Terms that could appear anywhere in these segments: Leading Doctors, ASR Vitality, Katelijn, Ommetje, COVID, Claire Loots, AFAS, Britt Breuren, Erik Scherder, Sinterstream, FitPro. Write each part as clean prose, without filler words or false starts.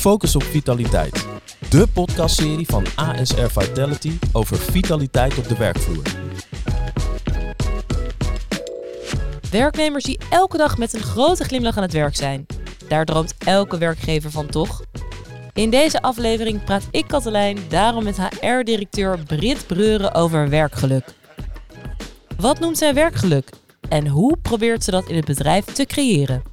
Focus op Vitaliteit. De podcastserie van ASR Vitality over vitaliteit op de werkvloer. Werknemers die elke dag met een grote glimlach aan het werk zijn. Daar droomt elke werkgever van, toch? In deze aflevering praat ik, Katelijn, daarom met HR-directeur Britt Breuren over werkgeluk. Wat noemt zij werkgeluk? En hoe probeert ze dat in het bedrijf te creëren?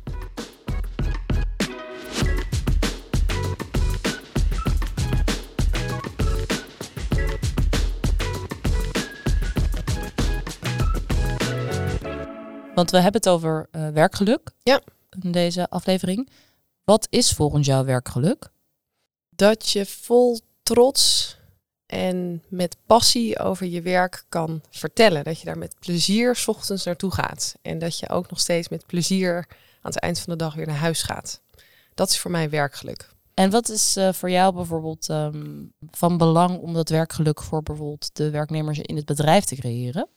Want we hebben het over werkgeluk in deze aflevering. Wat is volgens jou werkgeluk? Dat je vol trots en met passie over je werk kan vertellen. Dat je daar met plezier 's ochtends naartoe gaat. En dat je ook nog steeds met plezier aan het eind van de dag weer naar huis gaat. Dat is voor mij werkgeluk. En wat is voor jou bijvoorbeeld van belang om dat werkgeluk voor bijvoorbeeld de werknemers in het bedrijf te creëren?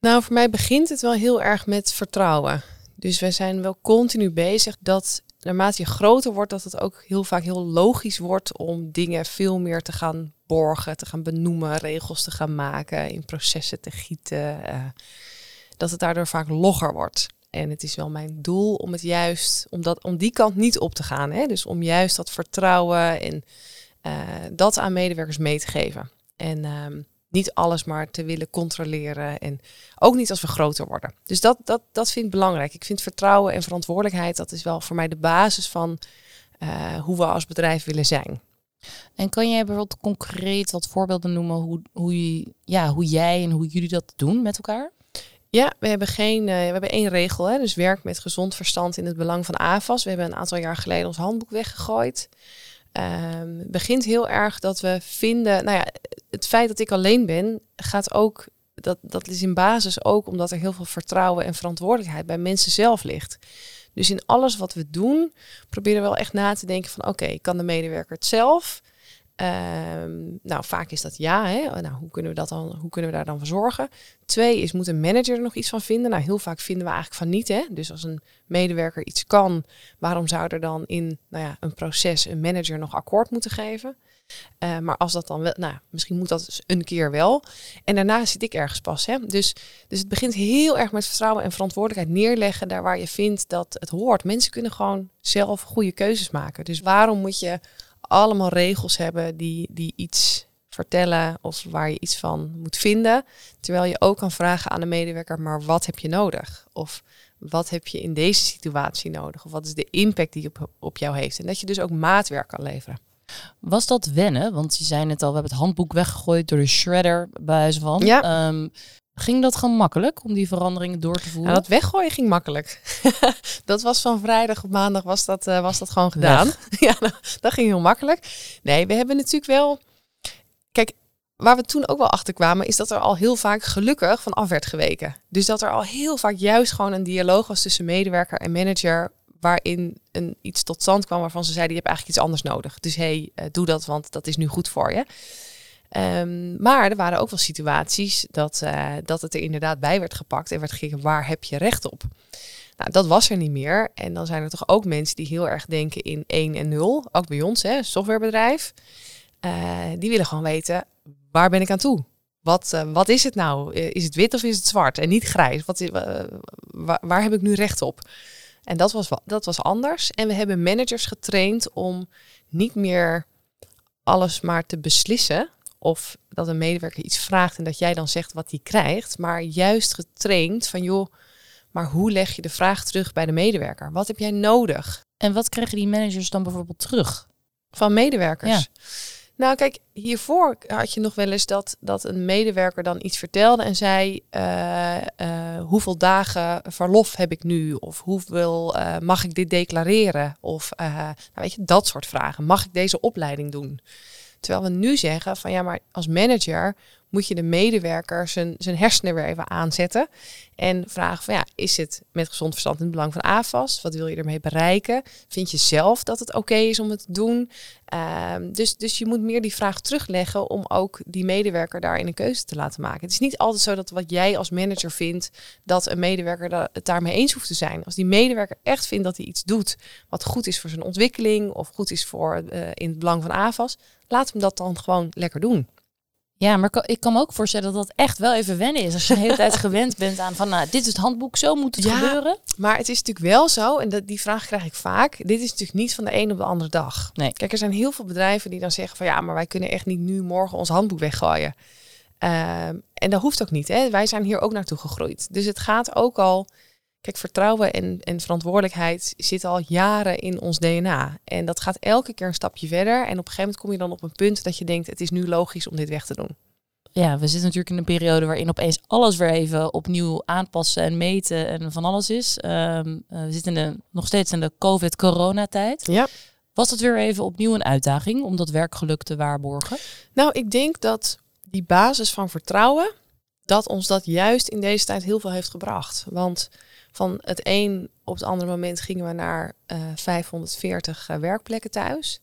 Nou, voor mij begint het wel heel erg met vertrouwen. Dus wij zijn wel continu bezig dat naarmate je groter wordt, dat het ook heel vaak heel logisch wordt om dingen veel meer te gaan borgen, te gaan benoemen, regels te gaan maken, in processen te gieten. Dat het daardoor vaak logger wordt. En het is wel mijn doel om het juist, om die kant niet op te gaan. Hè? Dus om juist dat vertrouwen en dat aan medewerkers mee te geven. En niet alles maar te willen controleren en ook niet als we groter worden. Dus dat vind ik belangrijk. Ik vind vertrouwen en verantwoordelijkheid, dat is wel voor mij de basis van hoe we als bedrijf willen zijn. En kan jij bijvoorbeeld concreet wat voorbeelden noemen hoe jij en hoe jullie dat doen met elkaar? Ja, we hebben één regel. Hè? Dus werk met gezond verstand in het belang van AFAS. We hebben een aantal jaar geleden ons handboek weggegooid. Het begint heel erg dat we vinden, het feit dat ik alleen ben, gaat ook, dat is in basis ook omdat er heel veel vertrouwen en verantwoordelijkheid bij mensen zelf ligt. Dus in alles wat we doen, proberen we wel echt na te denken van oké, kan de medewerker het zelf? Vaak is dat ja. Hè? Nou, hoe kunnen we daar dan voor zorgen? 2 is, moet een manager er nog iets van vinden? Nou, heel vaak vinden we eigenlijk van niet. Hè? Dus als een medewerker iets kan, waarom zou er dan in een proces een manager nog akkoord moeten geven? Maar als dat dan wel, misschien moet dat een keer wel. En daarna zit ik ergens pas. Hè? Dus het begint heel erg met vertrouwen en verantwoordelijkheid neerleggen. Daar waar je vindt dat het hoort. Mensen kunnen gewoon zelf goede keuzes maken. Dus waarom moet je allemaal regels hebben die iets vertellen of waar je iets van moet vinden. Terwijl je ook kan vragen aan de medewerker, maar wat heb je nodig? Of wat heb je in deze situatie nodig? Of wat is de impact die op jou heeft? En dat je dus ook maatwerk kan leveren. Was dat wennen? Want je zei net al, we hebben het handboek weggegooid door de shredder bij wijze van. Ja. Ging dat gewoon makkelijk om die veranderingen door te voeren? Nou, dat weggooien ging makkelijk. Dat was van vrijdag op maandag was dat gewoon gedaan. Ja, dat ging heel makkelijk. Nee, we hebben natuurlijk wel... Kijk, waar we toen ook wel achter kwamen, is dat er al heel vaak gelukkig van af werd geweken. Dus dat er al heel vaak juist gewoon een dialoog was tussen medewerker en manager, waarin iets tot stand kwam waarvan ze zeiden, je hebt eigenlijk iets anders nodig. Dus doe dat, want dat is nu goed voor je. Maar er waren ook wel situaties dat het er inderdaad bij werd gepakt en werd gekeken, waar heb je recht op? Nou, dat was er niet meer. En dan zijn er toch ook mensen die heel erg denken in 1 en 0. Ook bij ons, hè, softwarebedrijf. Die willen gewoon weten, waar ben ik aan toe? Wat is het nou? Is het wit of is het zwart? En niet grijs. Waar heb ik nu recht op? En dat was anders. En we hebben managers getraind om niet meer alles maar te beslissen. Of dat een medewerker iets vraagt en dat jij dan zegt wat hij krijgt. Maar juist getraind van maar hoe leg je de vraag terug bij de medewerker? Wat heb jij nodig? En wat krijgen die managers dan bijvoorbeeld terug? Van medewerkers? Ja. Nou kijk, hiervoor had je nog wel eens dat een medewerker dan iets vertelde en zei, hoeveel dagen verlof heb ik nu? Of hoeveel mag ik dit declareren? Of dat soort vragen. Mag ik deze opleiding doen? Terwijl we nu zeggen van ja, maar als manager moet je de medewerker zijn hersenen weer even aanzetten. En vragen van ja, is het met gezond verstand in het belang van AFAS? Wat wil je ermee bereiken? Vind je zelf dat het oké is om het te doen? Dus je moet meer die vraag terugleggen om ook die medewerker daarin een keuze te laten maken. Het is niet altijd zo dat wat jij als manager vindt, dat een medewerker het daarmee eens hoeft te zijn. Als die medewerker echt vindt dat hij iets doet wat goed is voor zijn ontwikkeling of goed is voor in het belang van AFAS, laat hem dat dan gewoon lekker doen. Ja, maar ik kan me ook voorstellen dat dat echt wel even wennen is. Als je de hele tijd gewend bent aan van, nou, dit is het handboek, zo moet het gebeuren. Maar het is natuurlijk wel zo, en die vraag krijg ik vaak, dit is natuurlijk niet van de een op de andere dag. Nee. Kijk, er zijn heel veel bedrijven die dan zeggen van, ja, maar wij kunnen echt niet nu morgen ons handboek weggooien. En dat hoeft ook niet, hè? Wij zijn hier ook naartoe gegroeid. Dus het gaat ook al... Kijk, vertrouwen en verantwoordelijkheid zit al jaren in ons DNA. En dat gaat elke keer een stapje verder. En op een gegeven moment kom je dan op een punt dat je denkt, het is nu logisch om dit weg te doen. Ja, we zitten natuurlijk in een periode waarin opeens alles weer even opnieuw aanpassen en meten en van alles is. We zitten nog steeds in de COVID-coronatijd. Ja. Was dat weer even opnieuw een uitdaging om dat werkgeluk te waarborgen? Nou, ik denk dat die basis van vertrouwen, dat ons dat juist in deze tijd heel veel heeft gebracht. Want... van het een op het andere moment gingen we naar 540 werkplekken thuis.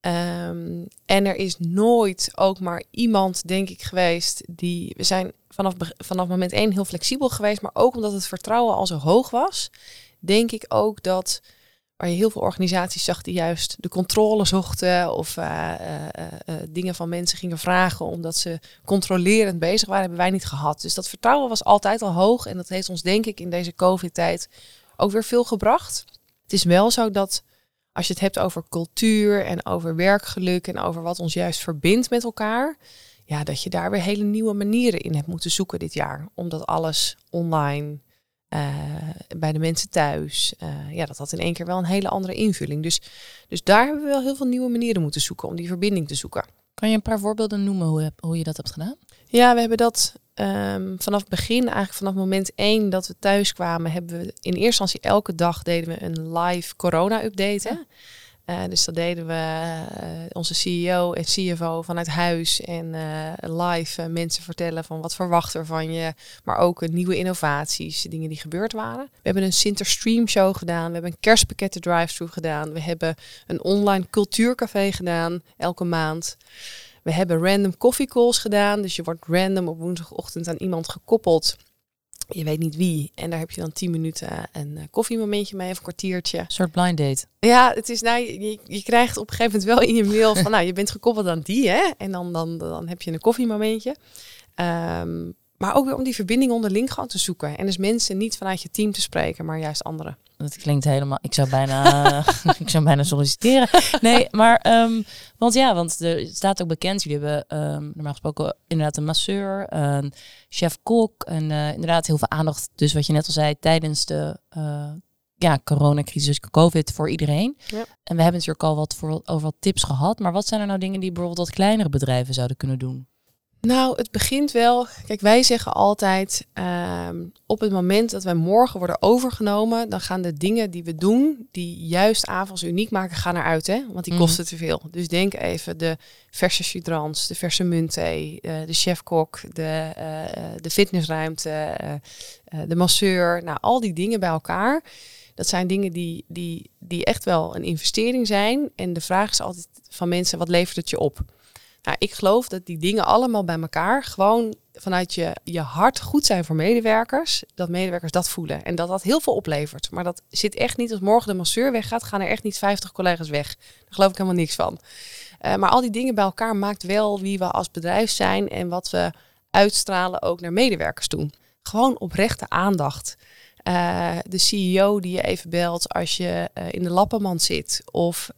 En er is nooit ook maar iemand, denk ik, geweest die... We zijn vanaf moment 1 heel flexibel geweest. Maar ook omdat het vertrouwen al zo hoog was, denk ik ook dat... waar je heel veel organisaties zag die juist de controle zochten... of dingen van mensen gingen vragen omdat ze controlerend bezig waren... hebben wij niet gehad. Dus dat vertrouwen was altijd al hoog... en dat heeft ons, denk ik, in deze COVID-tijd ook weer veel gebracht. Het is wel zo dat als je het hebt over cultuur en over werkgeluk... en over wat ons juist verbindt met elkaar... ja, dat je daar weer hele nieuwe manieren in hebt moeten zoeken dit jaar. Omdat alles online... bij de mensen thuis. Ja, dat had in één keer wel een hele andere invulling. Dus daar hebben we wel heel veel nieuwe manieren moeten zoeken om die verbinding te zoeken. Kan je een paar voorbeelden noemen hoe je dat hebt gedaan? Ja, we hebben dat vanaf het begin, eigenlijk vanaf moment 1 dat we thuis kwamen, hebben we in eerste instantie elke dag deden we een live corona-update. Ja. Dus dat deden we onze CEO en CFO vanuit huis en live mensen vertellen van wat verwachten we van je. Maar ook nieuwe innovaties, dingen die gebeurd waren. We hebben een Sinterstream show gedaan. We hebben een kerstpakketten drive-thru gedaan. We hebben een online cultuurcafé gedaan elke maand. We hebben random coffee calls gedaan. Dus je wordt random op woensdagochtend aan iemand gekoppeld. Je weet niet wie. En daar heb je dan 10 minuten een koffiemomentje mee of een kwartiertje. Een soort blind date. Ja, het is, nou, je krijgt op een gegeven moment wel in je mail van nou, je bent gekoppeld aan die, hè. En dan heb je een koffiemomentje. Maar ook weer om die verbinding onderling gewoon te zoeken. En dus mensen niet vanuit je team te spreken, maar juist anderen. Dat klinkt helemaal... Ik zou bijna solliciteren. Nee, maar... want er staat ook bekend... Jullie hebben normaal gesproken inderdaad een masseur, een chef-kok... en inderdaad heel veel aandacht. Dus wat je net al zei, tijdens de coronacrisis, COVID voor iedereen. Ja. En we hebben natuurlijk al over wat tips gehad. Maar wat zijn er nou dingen die bijvoorbeeld wat kleinere bedrijven zouden kunnen doen? Nou, het begint wel... Kijk, wij zeggen altijd... op het moment dat wij morgen worden overgenomen... dan gaan de dingen die we doen... die juist AFAS uniek maken, gaan eruit. Hè? Want die kosten te veel. Dus denk even de verse sudrans, de verse munthee... de chefkok, de fitnessruimte... de masseur. Nou, al die dingen bij elkaar... Dat zijn dingen die echt wel een investering zijn. En de vraag is altijd van mensen... wat levert het je op? Nou, ik geloof dat die dingen allemaal bij elkaar gewoon vanuit je hart goed zijn voor medewerkers. Dat medewerkers dat voelen en dat heel veel oplevert. Maar dat zit echt niet als morgen de masseur weggaat, gaan er echt niet 50 collega's weg. Daar geloof ik helemaal niks van. Maar al die dingen bij elkaar maakt wel wie we als bedrijf zijn en wat we uitstralen ook naar medewerkers toe. Gewoon oprechte aandacht. De CEO die je even belt als je in de lappenmand zit. Of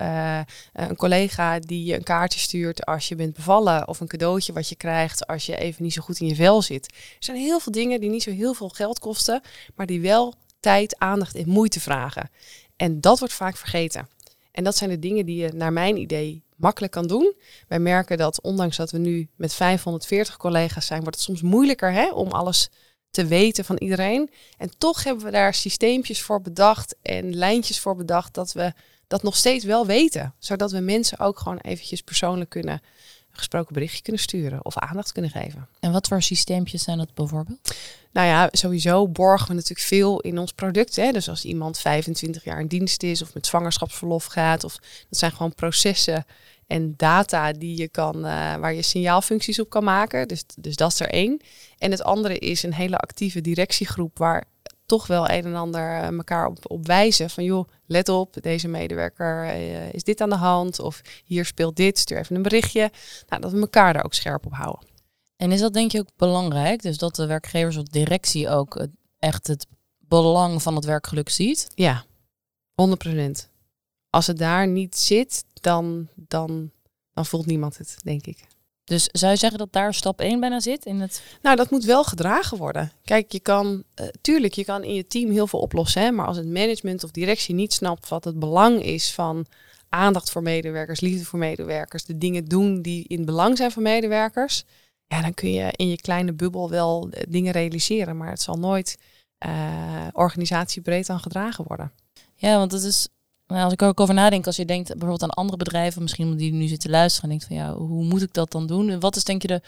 een collega die je een kaartje stuurt als je bent bevallen. Of een cadeautje wat je krijgt als je even niet zo goed in je vel zit. Er zijn heel veel dingen die niet zo heel veel geld kosten. Maar die wel tijd, aandacht en moeite vragen. En dat wordt vaak vergeten. En dat zijn de dingen die je naar mijn idee makkelijk kan doen. Wij merken dat ondanks dat we nu met 540 collega's zijn, wordt het soms moeilijker, hè, om alles te weten van iedereen. En toch hebben we daar systeempjes voor bedacht en lijntjes voor bedacht dat we dat nog steeds wel weten. Zodat we mensen ook gewoon eventjes persoonlijk kunnen gesproken berichtje kunnen sturen of aandacht kunnen geven. En wat voor systeempjes zijn dat bijvoorbeeld? Nou ja, sowieso borgen we natuurlijk veel in ons product. Hè? Dus als iemand 25 jaar in dienst is of met zwangerschapsverlof gaat, of dat zijn gewoon processen en data die je kan, waar je signaalfuncties op kan maken. Dus dat is er één. En het andere is een hele actieve directiegroep waar toch wel een en ander elkaar op wijzen. Van joh, let op, deze medewerker is dit aan de hand. Of hier speelt dit, stuur even een berichtje. Nou, dat we elkaar daar ook scherp op houden. En is dat denk je ook belangrijk? Dus dat de werkgevers op directie ook echt het belang van het werkgeluk ziet? Ja, 100%. Als het daar niet zit, dan voelt niemand het, denk ik. Dus zou je zeggen dat daar stap 1 bijna zit? Nou, dat moet wel gedragen worden. Kijk, je kan je kan in je team heel veel oplossen. Hè? Maar als het management of directie niet snapt wat het belang is van aandacht voor medewerkers, liefde voor medewerkers, de dingen doen die in het belang zijn van medewerkers, ja, dan kun je in je kleine bubbel wel dingen realiseren. Maar het zal nooit organisatiebreed aan gedragen worden. Ja, want dat is... Nou, als ik er ook over nadenk, als je denkt bijvoorbeeld aan andere bedrijven, misschien die nu zitten luisteren en denkt van ja, hoe moet ik dat dan doen? En wat is denk je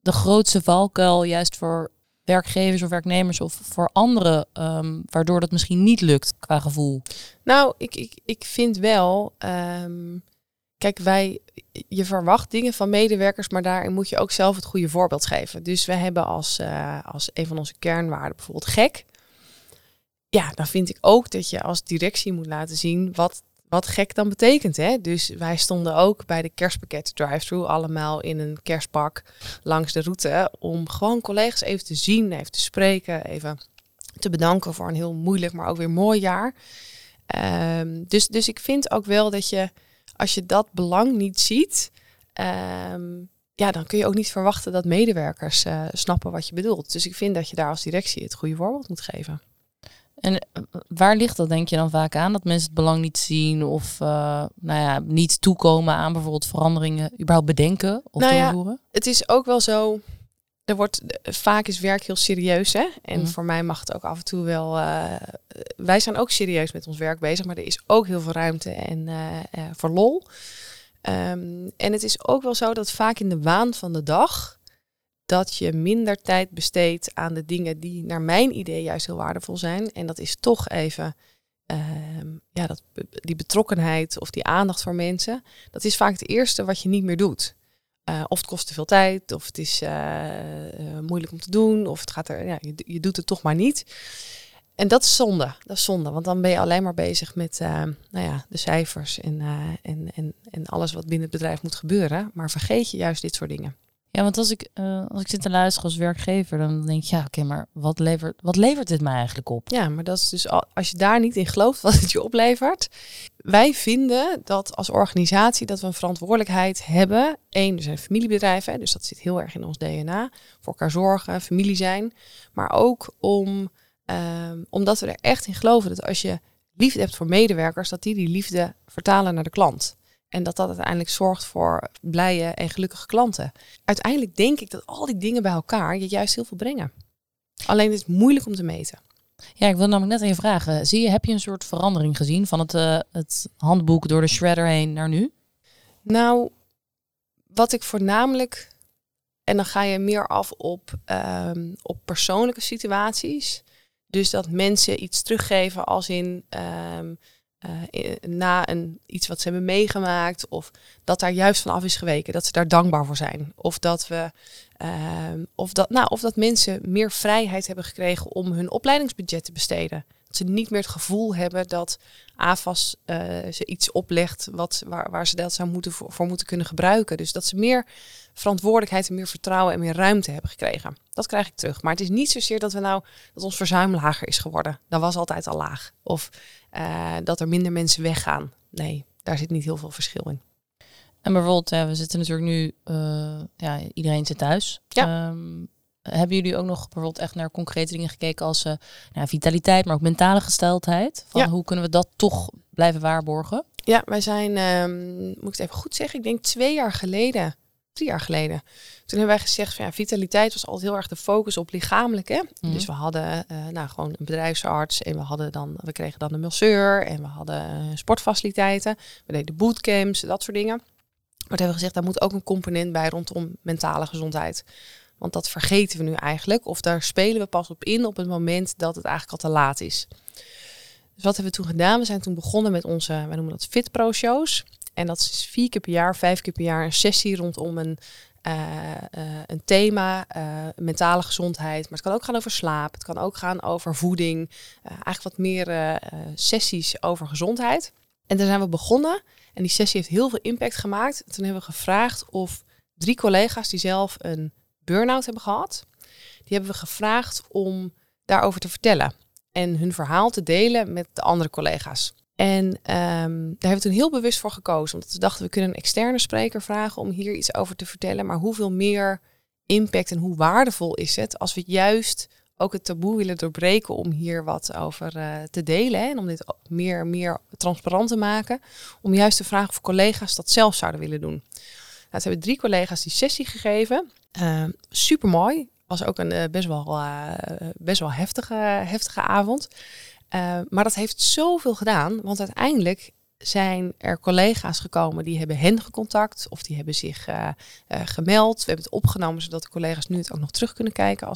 de grootste valkuil juist voor werkgevers of werknemers of voor anderen, waardoor dat misschien niet lukt qua gevoel? Nou, ik vind wel, kijk, je verwacht dingen van medewerkers, maar daarin moet je ook zelf het goede voorbeeld geven. Dus we hebben als een van onze kernwaarden bijvoorbeeld gek. Ja, dan vind ik ook dat je als directie moet laten zien wat gek dan betekent. Hè? Dus wij stonden ook bij de kerstpakketten drive-thru allemaal in een kerstpak langs de route. Om gewoon collega's even te zien, even te spreken, even te bedanken voor een heel moeilijk, maar ook weer mooi jaar. Dus ik vind ook wel dat je, als je dat belang niet ziet, dan kun je ook niet verwachten dat medewerkers snappen wat je bedoelt. Dus ik vind dat je daar als directie het goede voorbeeld moet geven. En waar ligt dat denk je dan vaak aan? Dat mensen het belang niet zien of niet toekomen aan bijvoorbeeld veranderingen, überhaupt bedenken of doorvoeren? Ja, het is ook wel zo, vaak is werk heel serieus, hè? En voor mij mag het ook af en toe wel... wij zijn ook serieus met ons werk bezig, maar er is ook heel veel ruimte en voor lol. En het is ook wel zo dat vaak in de waan van de dag, dat je minder tijd besteedt aan de dingen die naar mijn idee juist heel waardevol zijn. En dat is toch even die betrokkenheid of die aandacht voor mensen. Dat is vaak het eerste wat je niet meer doet. Of het kost te veel tijd, of het is moeilijk om te doen, of het gaat je doet het toch maar niet. En dat is zonde. Want dan ben je alleen maar bezig met de cijfers en alles wat binnen het bedrijf moet gebeuren. Maar vergeet je juist dit soort dingen. Ja, want als ik zit te luisteren als werkgever, dan denk ik, maar wat levert dit mij eigenlijk op? Ja, maar dat is dus als je daar niet in gelooft wat het je oplevert. Wij vinden dat als organisatie dat we een verantwoordelijkheid hebben. Eén, er zijn familiebedrijven, dus dat zit heel erg in ons DNA. Voor elkaar zorgen, familie zijn. Maar ook omdat we er echt in geloven dat als je liefde hebt voor medewerkers, dat die liefde vertalen naar de klant. En dat uiteindelijk zorgt voor blije en gelukkige klanten. Uiteindelijk denk ik dat al die dingen bij elkaar je juist heel veel brengen. Alleen het is moeilijk om te meten. Ja, ik wil namelijk net aan je vragen. Heb je een soort verandering gezien van het handboek door de shredder heen naar nu? Nou, wat ik voornamelijk... En dan ga je meer af op persoonlijke situaties. Dus dat mensen iets teruggeven als in... na iets wat ze hebben meegemaakt, of dat daar juist van af is geweken, dat ze daar dankbaar voor zijn, of dat we of dat mensen meer vrijheid hebben gekregen om hun opleidingsbudget te besteden, dat ze niet meer het gevoel hebben dat AFAS ze iets oplegt waar ze dat zou moeten kunnen gebruiken. Dus dat ze meer verantwoordelijkheid en meer vertrouwen en meer ruimte hebben gekregen. Dat krijg ik terug. Maar het is niet zozeer dat ons verzuim lager is geworden. Dat was altijd al laag. Of dat er minder mensen weggaan. Nee, daar zit niet heel veel verschil in. En bijvoorbeeld, we zitten natuurlijk nu... iedereen zit thuis. Ja. Hebben jullie ook nog bijvoorbeeld echt naar concrete dingen gekeken als vitaliteit, maar ook mentale gesteldheid? Van hoe kunnen we dat toch blijven waarborgen? Ja, wij zijn, moet ik het even goed zeggen, ik denk 3 jaar geleden. Toen hebben wij gezegd van vitaliteit was altijd heel erg de focus op lichamelijk. Hè? Mm. Dus we hadden gewoon een bedrijfsarts en we kregen dan een masseur en we hadden sportfaciliteiten. We deden bootcamps, dat soort dingen. Wat hebben we gezegd, daar moet ook een component bij rondom mentale gezondheid. Want dat vergeten we nu eigenlijk. Of daar spelen we pas op in op het moment dat het eigenlijk al te laat is. Dus wat hebben we toen gedaan? We zijn toen begonnen met onze, wij noemen dat FitPro-shows. En dat is 4 keer per jaar, 5 keer per jaar een sessie rondom een thema, mentale gezondheid. Maar het kan ook gaan over slaap, het kan ook gaan over voeding. Eigenlijk wat meer sessies over gezondheid. En daar zijn we begonnen. En die sessie heeft heel veel impact gemaakt. Toen hebben we gevraagd of 3 collega's die zelf een burn-out hebben gehad. Die hebben we gevraagd om daarover te vertellen. En hun verhaal te delen met de andere collega's. En daar hebben we toen heel bewust voor gekozen. Omdat we dachten, we kunnen een externe spreker vragen om hier iets over te vertellen. Maar hoeveel meer impact en hoe waardevol is het als we juist ook het taboe willen doorbreken om hier wat over te delen. Hè? En om dit meer transparant te maken. Om juist te vragen of collega's dat zelf zouden willen doen. Nou, ze hebben 3 collega's die sessie gegeven. Supermooi. Was ook een best wel heftige avond. Maar dat heeft zoveel gedaan. Want uiteindelijk zijn er collega's gekomen die hebben hen gecontact. Of die hebben zich gemeld. We hebben het opgenomen zodat de collega's nu het ook nog terug kunnen kijken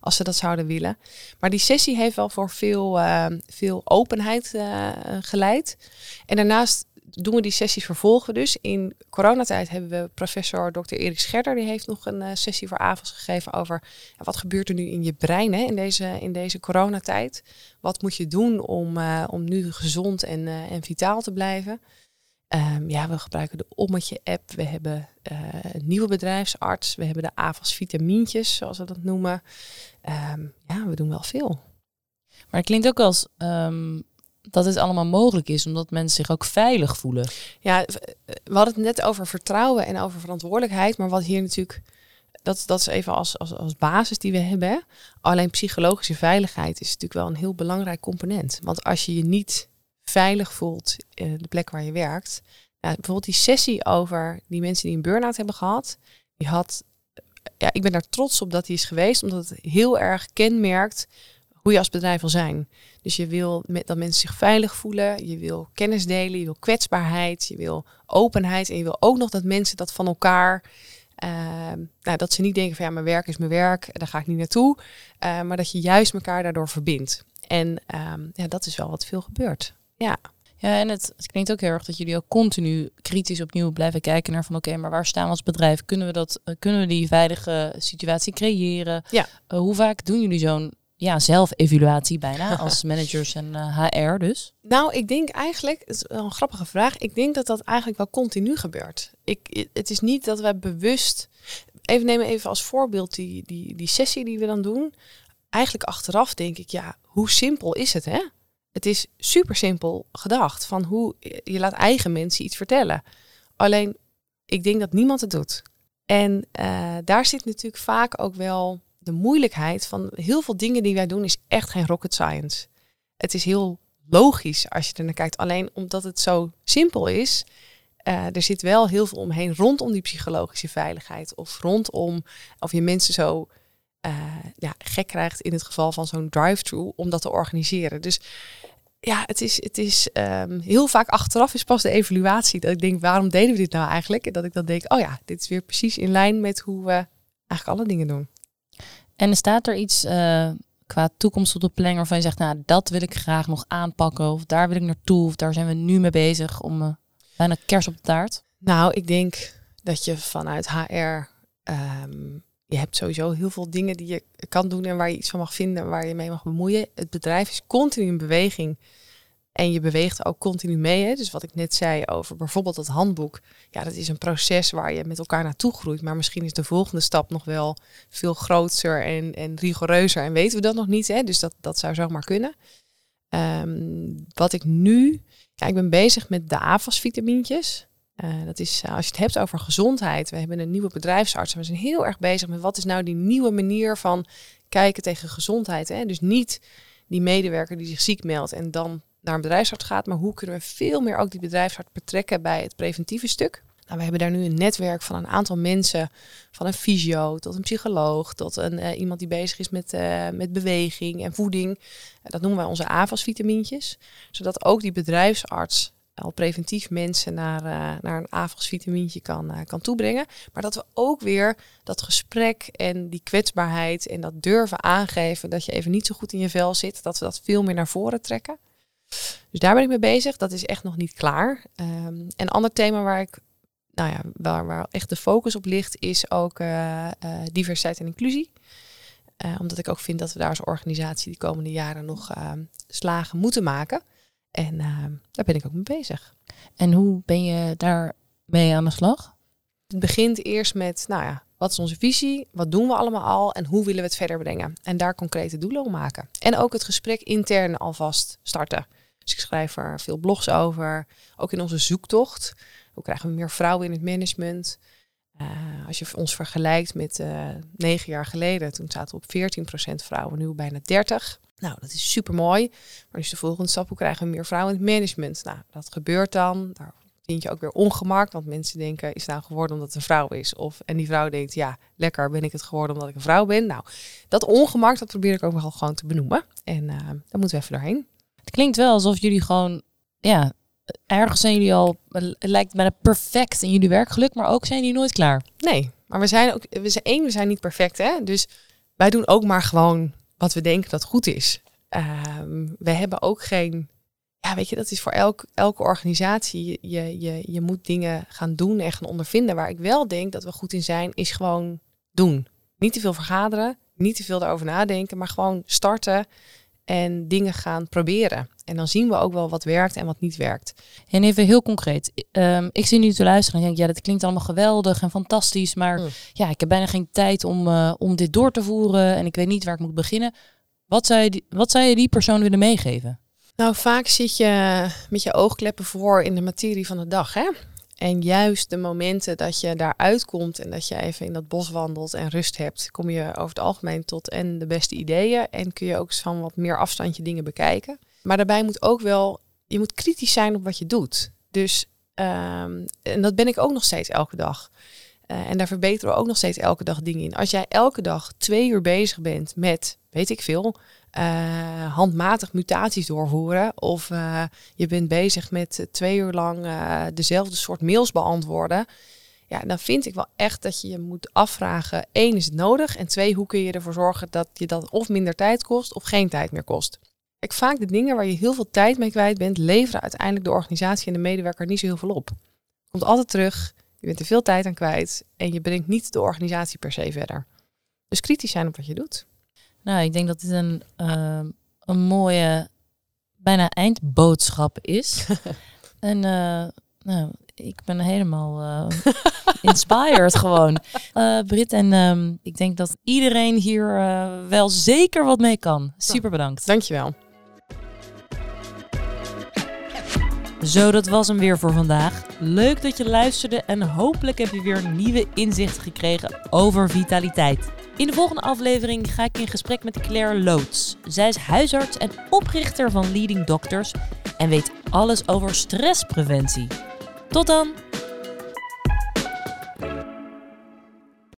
als ze dat zouden willen. Maar die sessie heeft wel voor veel openheid geleid. En daarnaast doen we die sessies vervolgen dus. In coronatijd hebben we professor Dr. Erik Scherder. Die heeft nog een sessie voor AFAS gegeven over wat gebeurt er nu in je brein hè, in deze coronatijd. Wat moet je doen om nu gezond en vitaal te blijven? We gebruiken de Ommetje app. We hebben een nieuwe bedrijfsarts. We hebben de AFAS vitamintjes, zoals we dat noemen. We doen wel veel. Maar het klinkt ook als dat het allemaal mogelijk is, omdat mensen zich ook veilig voelen. Ja, we hadden het net over vertrouwen en over verantwoordelijkheid. Maar wat hier natuurlijk, dat is even als basis die we hebben. Alleen psychologische veiligheid is natuurlijk wel een heel belangrijk component. Want als je je niet veilig voelt in de plek waar je werkt. Nou, bijvoorbeeld die sessie over die mensen die een burn-out hebben gehad. Ik ben daar trots op dat die is geweest. Omdat het heel erg kenmerkt hoe je als bedrijf wil zijn. Dus je wil dat mensen zich veilig voelen. Je wil kennis delen. Je wil kwetsbaarheid. Je wil openheid. En je wil ook nog dat mensen dat van elkaar. Dat ze niet denken van ja, mijn werk is mijn werk. Daar ga ik niet naartoe. Maar dat je juist elkaar daardoor verbindt. En dat is wel wat veel gebeurt. Ja. Ja, en het klinkt ook heel erg dat jullie ook continu kritisch opnieuw blijven kijken naar van oké, maar waar staan we als bedrijf? Kunnen we die veilige situatie creëren? Ja. Hoe vaak doen jullie zo'n zelfevaluatie bijna als managers en HR dus? Nou, ik denk eigenlijk, het is wel een grappige vraag. Ik denk dat eigenlijk wel continu gebeurt. Het is niet dat wij bewust, even als voorbeeld die sessie die we dan doen. Eigenlijk achteraf denk ik, hoe simpel is het hè? Het is super simpel gedacht van hoe je laat eigen mensen iets vertellen. Alleen, ik denk dat niemand het doet. En daar zit natuurlijk vaak ook wel de moeilijkheid van heel veel dingen die wij doen is echt geen rocket science. Het is heel logisch als je er naar kijkt. Alleen omdat het zo simpel is, er zit wel heel veel omheen rondom die psychologische veiligheid. Of rondom of je mensen zo gek krijgt in het geval van zo'n drive-thru om dat te organiseren. Dus ja, het is heel vaak achteraf is pas de evaluatie. Dat ik denk, waarom deden we dit nou eigenlijk? En dat ik dan denk, dit is weer precies in lijn met hoe we eigenlijk alle dingen doen. En er staat er iets qua toekomst op de planning waarvan je zegt, nou, dat wil ik graag nog aanpakken. Of daar wil ik naartoe. Of daar zijn we nu mee bezig om bijna kers op de taart. Nou, ik denk dat je vanuit HR, je hebt sowieso heel veel dingen die je kan doen en waar je iets van mag vinden, waar je mee mag bemoeien. Het bedrijf is continu in beweging. En je beweegt ook continu mee. Hè? Dus wat ik net zei over bijvoorbeeld dat handboek. Ja, dat is een proces waar je met elkaar naartoe groeit. Maar misschien is de volgende stap nog wel veel groter en rigoureuzer. En weten we dat nog niet. Hè? Dus dat zou zomaar kunnen. Wat ik nu... Ja, ik ben bezig met de AFAS-vitamintjes. Dat is, als je het hebt over gezondheid. We hebben een nieuwe bedrijfsarts. We zijn heel erg bezig met wat is nou die nieuwe manier van kijken tegen gezondheid. Hè? Dus niet die medewerker die zich ziek meldt en dan naar een bedrijfsarts gaat, maar hoe kunnen we veel meer ook die bedrijfsarts betrekken bij het preventieve stuk? Nou, we hebben daar nu een netwerk van een aantal mensen, van een fysio tot een psycholoog, tot iemand die bezig is met beweging en voeding. Dat noemen wij onze AFAS-vitamintjes, zodat ook die bedrijfsarts al preventief mensen naar een AFAS-vitamintje kan toebrengen. Maar dat we ook weer dat gesprek en die kwetsbaarheid en dat durven aangeven dat je even niet zo goed in je vel zit, dat we dat veel meer naar voren trekken. Dus daar ben ik mee bezig. Dat is echt nog niet klaar. Een ander thema waar echt de focus op ligt, is ook diversiteit en inclusie. Omdat ik ook vind dat we daar als organisatie de komende jaren nog slagen moeten maken. En daar ben ik ook mee bezig. En hoe ben je daarmee aan de slag? Het begint eerst met, wat is onze visie? Wat doen we allemaal al? En hoe willen we het verder brengen? En daar concrete doelen op maken. En ook het gesprek intern alvast starten. Dus ik schrijf er veel blogs over. Ook in onze zoektocht. Hoe krijgen we meer vrouwen in het management? Als je ons vergelijkt met 9 jaar geleden. Toen zaten we op 14% vrouwen. Nu bijna 30%. Dat is supermooi. Maar dus de volgende stap, hoe krijgen we meer vrouwen in het management? Dat gebeurt dan. Daar vind je ook weer ongemak. Want mensen denken, is het nou geworden omdat het een vrouw is? En die vrouw denkt, ja, lekker ben ik het geworden omdat ik een vrouw ben. Dat ongemak, dat probeer ik ook wel gewoon te benoemen. En daar moeten we even doorheen. Het klinkt wel alsof jullie gewoon, ergens zijn jullie al, lijkt bijna perfect in jullie werk gelukt. Maar ook zijn jullie nooit klaar. Nee, maar we zijn niet perfect. Hè? Dus wij doen ook maar gewoon wat we denken dat goed is. We hebben ook geen... dat is voor elke organisatie. Je moet dingen gaan doen en gaan ondervinden. Waar ik wel denk dat we goed in zijn, is gewoon doen. Niet te veel vergaderen, niet te veel daarover nadenken. Maar gewoon starten en dingen gaan proberen. En dan zien we ook wel wat werkt en wat niet werkt. En even heel concreet. Ik zit nu te luisteren en denk, dat klinkt allemaal geweldig en fantastisch. Maar ik heb bijna geen tijd om dit door te voeren. En ik weet niet waar ik moet beginnen. Wat zou je die persoon willen meegeven? Vaak zit je met je oogkleppen voor in de materie van de dag. Hè? En juist de momenten dat je daaruit komt en dat je even in dat bos wandelt en rust hebt, kom je over het algemeen tot en de beste ideeën. En kun je ook van wat meer afstandje dingen bekijken. Maar daarbij moet ook wel, je moet kritisch zijn op wat je doet. Dus, en dat ben ik ook nog steeds elke dag. En daar verbeteren we ook nog steeds elke dag dingen in. Als jij elke dag 2 uur bezig bent met, weet ik veel, handmatig mutaties doorvoeren. Of je bent bezig met 2 uur lang dezelfde soort mails beantwoorden. Ja, dan vind ik wel echt dat je je moet afvragen. 1, is het nodig? En 2, hoe kun je ervoor zorgen dat je dat of minder tijd kost of geen tijd meer kost? Kijk, vaak de dingen waar je heel veel tijd mee kwijt bent, leveren uiteindelijk de organisatie en de medewerker niet zo heel veel op. Komt altijd terug. Je bent er veel tijd aan kwijt en je brengt niet de organisatie per se verder. Dus kritisch zijn op wat je doet. Ik denk dat dit een mooie, bijna eindboodschap is. En ik ben helemaal inspired gewoon. Britt, en ik denk dat iedereen hier wel zeker wat mee kan. Super bedankt. Dankjewel. Zo, dat was hem weer voor vandaag. Leuk dat je luisterde en hopelijk heb je weer nieuwe inzichten gekregen over vitaliteit. In de volgende aflevering ga ik in gesprek met Claire Loots. Zij is huisarts en oprichter van Leading Doctors en weet alles over stresspreventie. Tot dan!